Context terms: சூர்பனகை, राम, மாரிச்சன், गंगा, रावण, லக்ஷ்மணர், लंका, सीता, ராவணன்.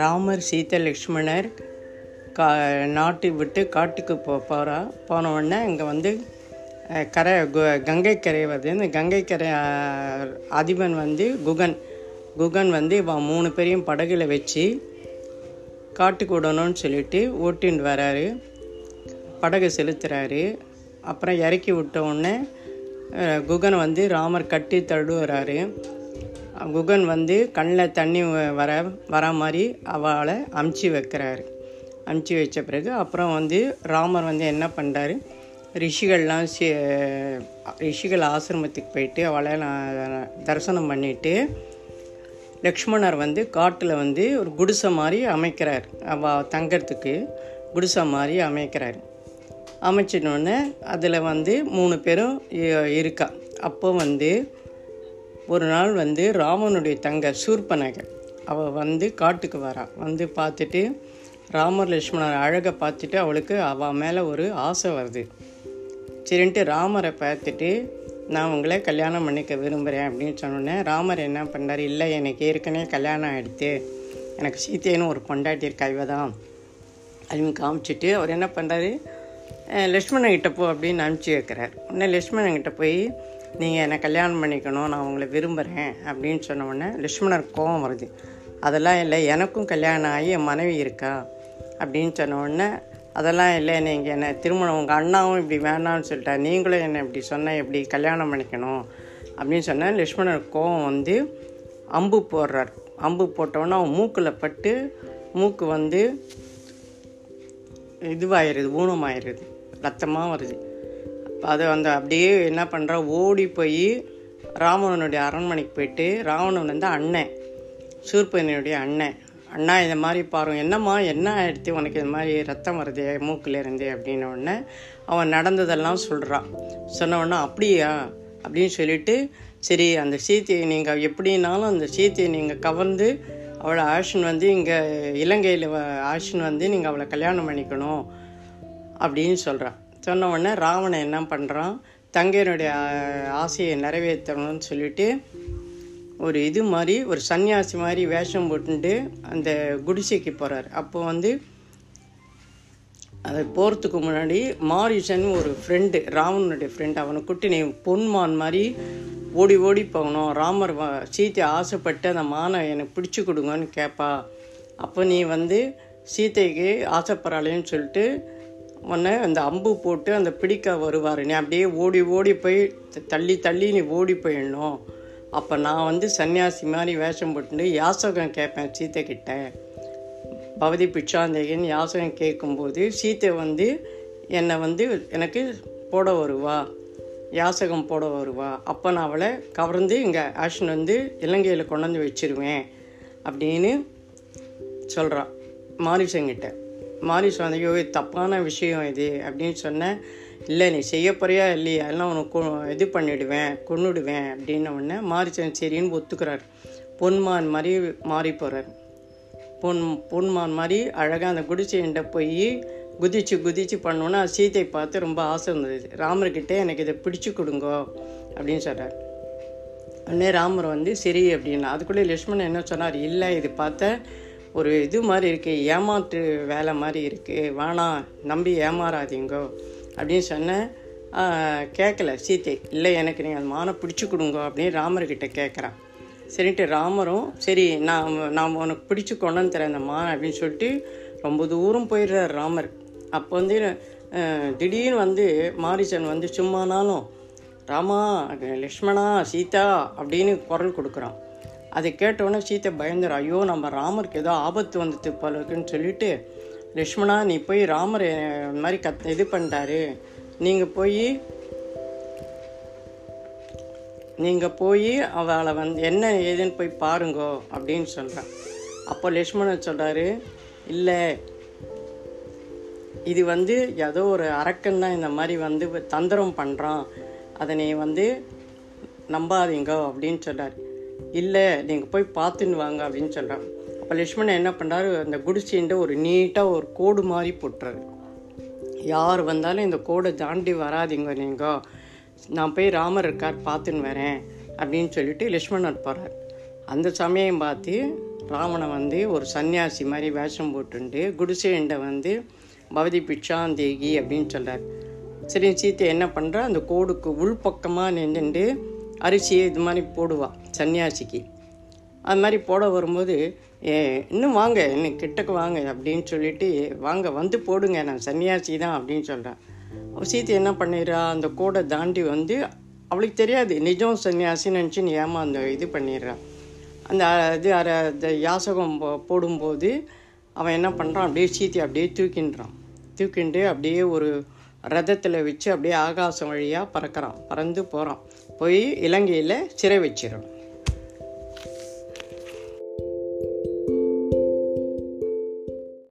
ராமர் சீதை லக்ஷ்மணர் நாட்டு விட்டு காட்டுக்கு போன உடனே இங்கே வந்து கரை கங்கை கரை வருது. இந்த கங்கை கரை அதிபன் வந்து குகன் வந்து இவன் 3 பேரையும் படகுல வச்சு காட்டுக்கு விடணும்னு சொல்லிட்டு ஓட்டின்னு வராரு, படகு செலுத்துறாரு. அப்புறம் இறக்கி விட்ட உடனே குகன் வந்து ராமர் கட்டி தடுறாரு. குகன் வந்து கண்ணில் தண்ணி வர மாதிரி அவளை அமுச்சு வச்ச பிறகு அப்புறம் வந்து ராமர் வந்து என்ன பண்ணுறாரு, ரிஷிகள் ஆசிரமத்துக்கு போயிட்டு அவளை தரிசனம் பண்ணிவிட்டு லக்ஷ்மணர் வந்து காட்டில் வந்து ஒரு குடிசை மாதிரி அமைக்கிறார். அவள் தங்கிறதுக்கு குடிசை மாதிரி அமைக்கிறார். அமைச்சினோடனே அதில் வந்து 3 பேரும் இருக்கா. அப்போ வந்து ஒரு நாள் வந்து ராமனுடைய தங்க சூர்பனகை அவள் வந்து காட்டுக்கு வரா. வந்து பார்த்துட்டு ராமர் லக்ஷ்மணர் அழகை பார்த்துட்டு அவளுக்கு அவள் மேலே ஒரு ஆசை வருது. சரின்ட்டு ராமரை பார்த்துட்டு நான் உங்களை கல்யாணம் பண்ணிக்க விரும்புகிறேன் அப்படின்னு சொன்னோடனே ராமர் என்ன பண்ணார், இல்லை எனக்கு ஏற்கனவே கல்யாணம் ஆகிடுத்து, எனக்கு சீத்தைன்னு ஒரு பொண்டாட்டி இருக்கா இவ தான் அப்படின்னு காமிச்சிட்டு அவர் என்ன பண்ணுறாரு, லக்ஷ்மணங்கிட்ட போ அப்படின்னு அனுப்பிச்சி வைக்கிறார். உடனே லக்ஷ்மணங்கிட்ட போய் நீங்கள் என்னை கல்யாணம் பண்ணிக்கணும், நான் உங்களை விரும்புகிறேன் அப்படின்னு சொன்ன உடனே லக்ஷ்மணர் கோபம் வருது. அதெல்லாம் இல்லை, எனக்கும் கல்யாணம் ஆகி என் மனைவி இருக்கா அப்படின்னு சொன்ன உடனே அதெல்லாம் இல்லை, நீங்கள் என்னை திருமணம் உங்கள் அண்ணாவும் இப்படி வேணான்னு சொல்லிட்டா, நீங்களும் என்னை இப்படி சொன்னால் எப்படி கல்யாணம் பண்ணிக்கணும் அப்படின்னு சொன்னால் லக்ஷ்மணர் கோபம் வந்து அம்பு போடுறார். அம்பு போட்டோன்னா அவன் மூக்கில் பட்டு மூக்கு வந்து இதுவாகிடுது, ஊனமாகிடுது, ரத்தமாக வருது. அது அந்த அப்படியே என்ன பண்ணுறா, ஓடி போய் ராவணனுடைய அரண்மனைக்கு போயிட்டு ராவணன் வந்து அண்ணன் சூர்பனுடைய அண்ணா இதை மாதிரி பாருங்க, என்னம்மா என்ன ஆகிடுத்து உனக்கு இது மாதிரி ரத்தம் வருது மூக்கிலேருந்து அப்படின்ன உடனே அவன் நடந்ததெல்லாம் சொல்கிறான். சொன்ன உடனே அப்படியா அப்படின்னு சொல்லிட்டு சரி அந்த சீத்தையை நீங்கள் எப்படின்னாலும் அந்த சீத்தையை நீங்கள் கவர்ந்து அவளை ஆஷன் வந்து இங்கே இலங்கையில் ஆஷன் வந்து நீங்கள் அவளை கல்யாணம் பண்ணிக்கணும் அப்படின்னு சொல்கிறான். சொன்ன உடனே ராவணன் என்ன பண்ணுறான், தங்கையனுடைய ஆசையை நிறைவேற்றணும்னு சொல்லிட்டு ஒரு இது மாதிரி ஒரு சன்னியாசி மாதிரி வேஷம் போட்டுட்டு அந்த குடிசைக்கு போகிறார். அப்போ வந்து அதை போகிறதுக்கு முன்னாடி மாரிச்சன் ஒரு ஃப்ரெண்டு, ராவணனுடைய ஃப்ரெண்டு, அவனை கூட்டி நீ பொன்மான் மாதிரி ஓடி போகணும், ராமர் சீத்தை ஆசைப்பட்டு அந்த மானை எனக்கு பிடிச்சி கொடுங்கன்னு கேட்பா, அப்போ நீ வந்து சீத்தைக்கு ஆசைப்படலைன்னு சொல்லிட்டு உடனே அந்த அம்பு போட்டு அந்த பிடிக்க வருவார். நீ அப்படியே ஓடி போய் தள்ளி நீ ஓடி போயிடணும், அப்போ நான் வந்து சன்னியாசி மாதிரி வேஷம் போட்டு யாசகம் கேட்பேன் சீத்தைக்கிட்ட, பவதி பிச்சாந்தேகின்னு யாசகம் கேட்கும்போது சீத்தை வந்து என்னை வந்து எனக்கு யாசகம் போட வருவா, அப்போ நான் அவளை கவர்ந்து இங்கே ஆஷன் வந்து இலங்கையில் கொண்டாந்து வச்சிருவேன் அப்படின்னு சொல்கிறான் மாரிசங்கிட்ட. மாரிச் வந்து யோ தப்பான விஷயம் இது அப்படின்னு சொன்னேன். இல்லை நீ செய்ய போறியா இல்லையா எல்லாம் உனக்கு இது பண்ணிவிடுவேன் கொண்டுடுவேன் அப்படின்ன உடனே மாரிச்சன் சரின்னு ஒத்துக்கிறார். பொன்மான் மாதிரி மாறி போகிறார். பொன்மான் மாதிரி அழகாக அந்த குடிசையிட்ட போய் குதிச்சு பண்ணோன்னா சீத்தை பார்த்து ரொம்ப ஆசை இருந்தது, ராமர்கிட்ட எனக்கு இதை பிடிச்சி கொடுங்கோ அப்படின்னு சொல்கிறார். உடனே ராமர் வந்து சரி அப்படின்னா அதுக்குள்ளே லக்ஷ்மணன் என்ன சொன்னார், இல்லை இது பார்த்த ஒரு இது மாதிரி இருக்குது, ஏமாற்று வேலை மாதிரி இருக்குது, வேணாம் நம்பி ஏமாறாதீங்கோ அப்படின்னு சொன்னேன். கேட்கல சீத்தை, இல்லை எனக்கு நீங்கள் அந்த மானை பிடிச்சி கொடுங்கோ அப்படின்னு ராமர்கிட்ட கேட்குறான். சரின்ட்டு ராமரும் சரி நான் உனக்கு பிடிச்சி கொண்டாந்து தரேன் அந்த மான் அப்படின்னு சொல்லிட்டு ரொம்ப தூரம் போயிடுறார் ராமர். அப்போ வந்து திடீர்னு வந்து மாரிச்சன் வந்து சும்மானாலும் ராமா லக்ஷ்மணா சீதா அப்படின்னு குரல் கொடுக்குறான். அதை கேட்டவுடனே சீத்தை பயந்துடும், ஐயோ நம்ம ராமருக்கு ஏதோ ஆபத்து வந்துட்டு போலருக்குன்னு சொல்லிட்டு லக்ஷ்மணா நீ போய் ராமர் இந்த மாதிரி இது பண்ணிட்டாரு, நீங்கள் போய் அவளை வந்து என்ன ஏதுன்னு போய் பாருங்கோ அப்படின்னு சொல்கிறான். அப்போ லக்ஷ்மணன் சொல்கிறாரு, இல்லை இது வந்து ஏதோ ஒரு அரக்கன் தான் இந்த மாதிரி வந்து தந்திரம் பண்ணுறான், அதை நீ வந்து நம்பாதீங்க அப்படின்னு சொல்கிறார். இல்லை நீங்கள் போய் பார்த்துன்னு வாங்க அப்படின்னு சொல்கிறான். அப்போ லக்ஷ்மணன் என்ன பண்ணுறாரு, அந்த குடிசைன்ற ஒரு நீட்டாக ஒரு கோடு மாதிரி போட்டுறாரு, யார் வந்தாலும் இந்த கோடை தாண்டி வராதிங்க நீங்கள் நான் போய் ராமர் இருக்கார் பார்த்துன்னு வரேன் அப்படின்னு சொல்லிட்டு லக்ஷ்மணர் போகிறார். அந்த சமயம் பார்த்து ராவணை வந்து ஒரு சன்னியாசி மாதிரி வேஷம் போட்டுண்டு குடிசேண்டை வந்து பவதி பிட்சாந்தேகி அப்படின்னு சொல்கிறார். சரி, சீத்தை என்ன பண்ணுறா, அந்த கோடுக்கு உள்பக்கமாக நின்றுண்டு அரிசியை இது மாதிரி போடுவாள் சன்னியாசிக்கு. அது மாதிரி போட வரும்போது, இன்னும் வாங்க, இன்னும் கிட்டக்கு வாங்க அப்படின்னு சொல்லிட்டு, வாங்க வந்து போடுங்க, நான் சன்னியாசி தான் அப்படின்னு சொல்கிறேன். அவள் சீத்தை என்ன பண்ணிடுறா, அந்த கோடை தாண்டி வந்து அவளுக்கு தெரியாது நிஜம் சன்னியாசின்னு நினச்சின்னு ஏமாந்த இது பண்ணிடுறா. அந்த இது அந்த யாசகம் போடும்போது அவன் என்ன பண்ணுறான், அப்படியே சீத்தை அப்படியே தூக்கிண்டு அப்படியே ஒரு ரதத்தில் வச்சு அப்படியே ஆகாசம் வழியாக பறக்கிறான், பறந்து போகிறான், போய் இலங்கையில் சிறை வச்சிடறான்.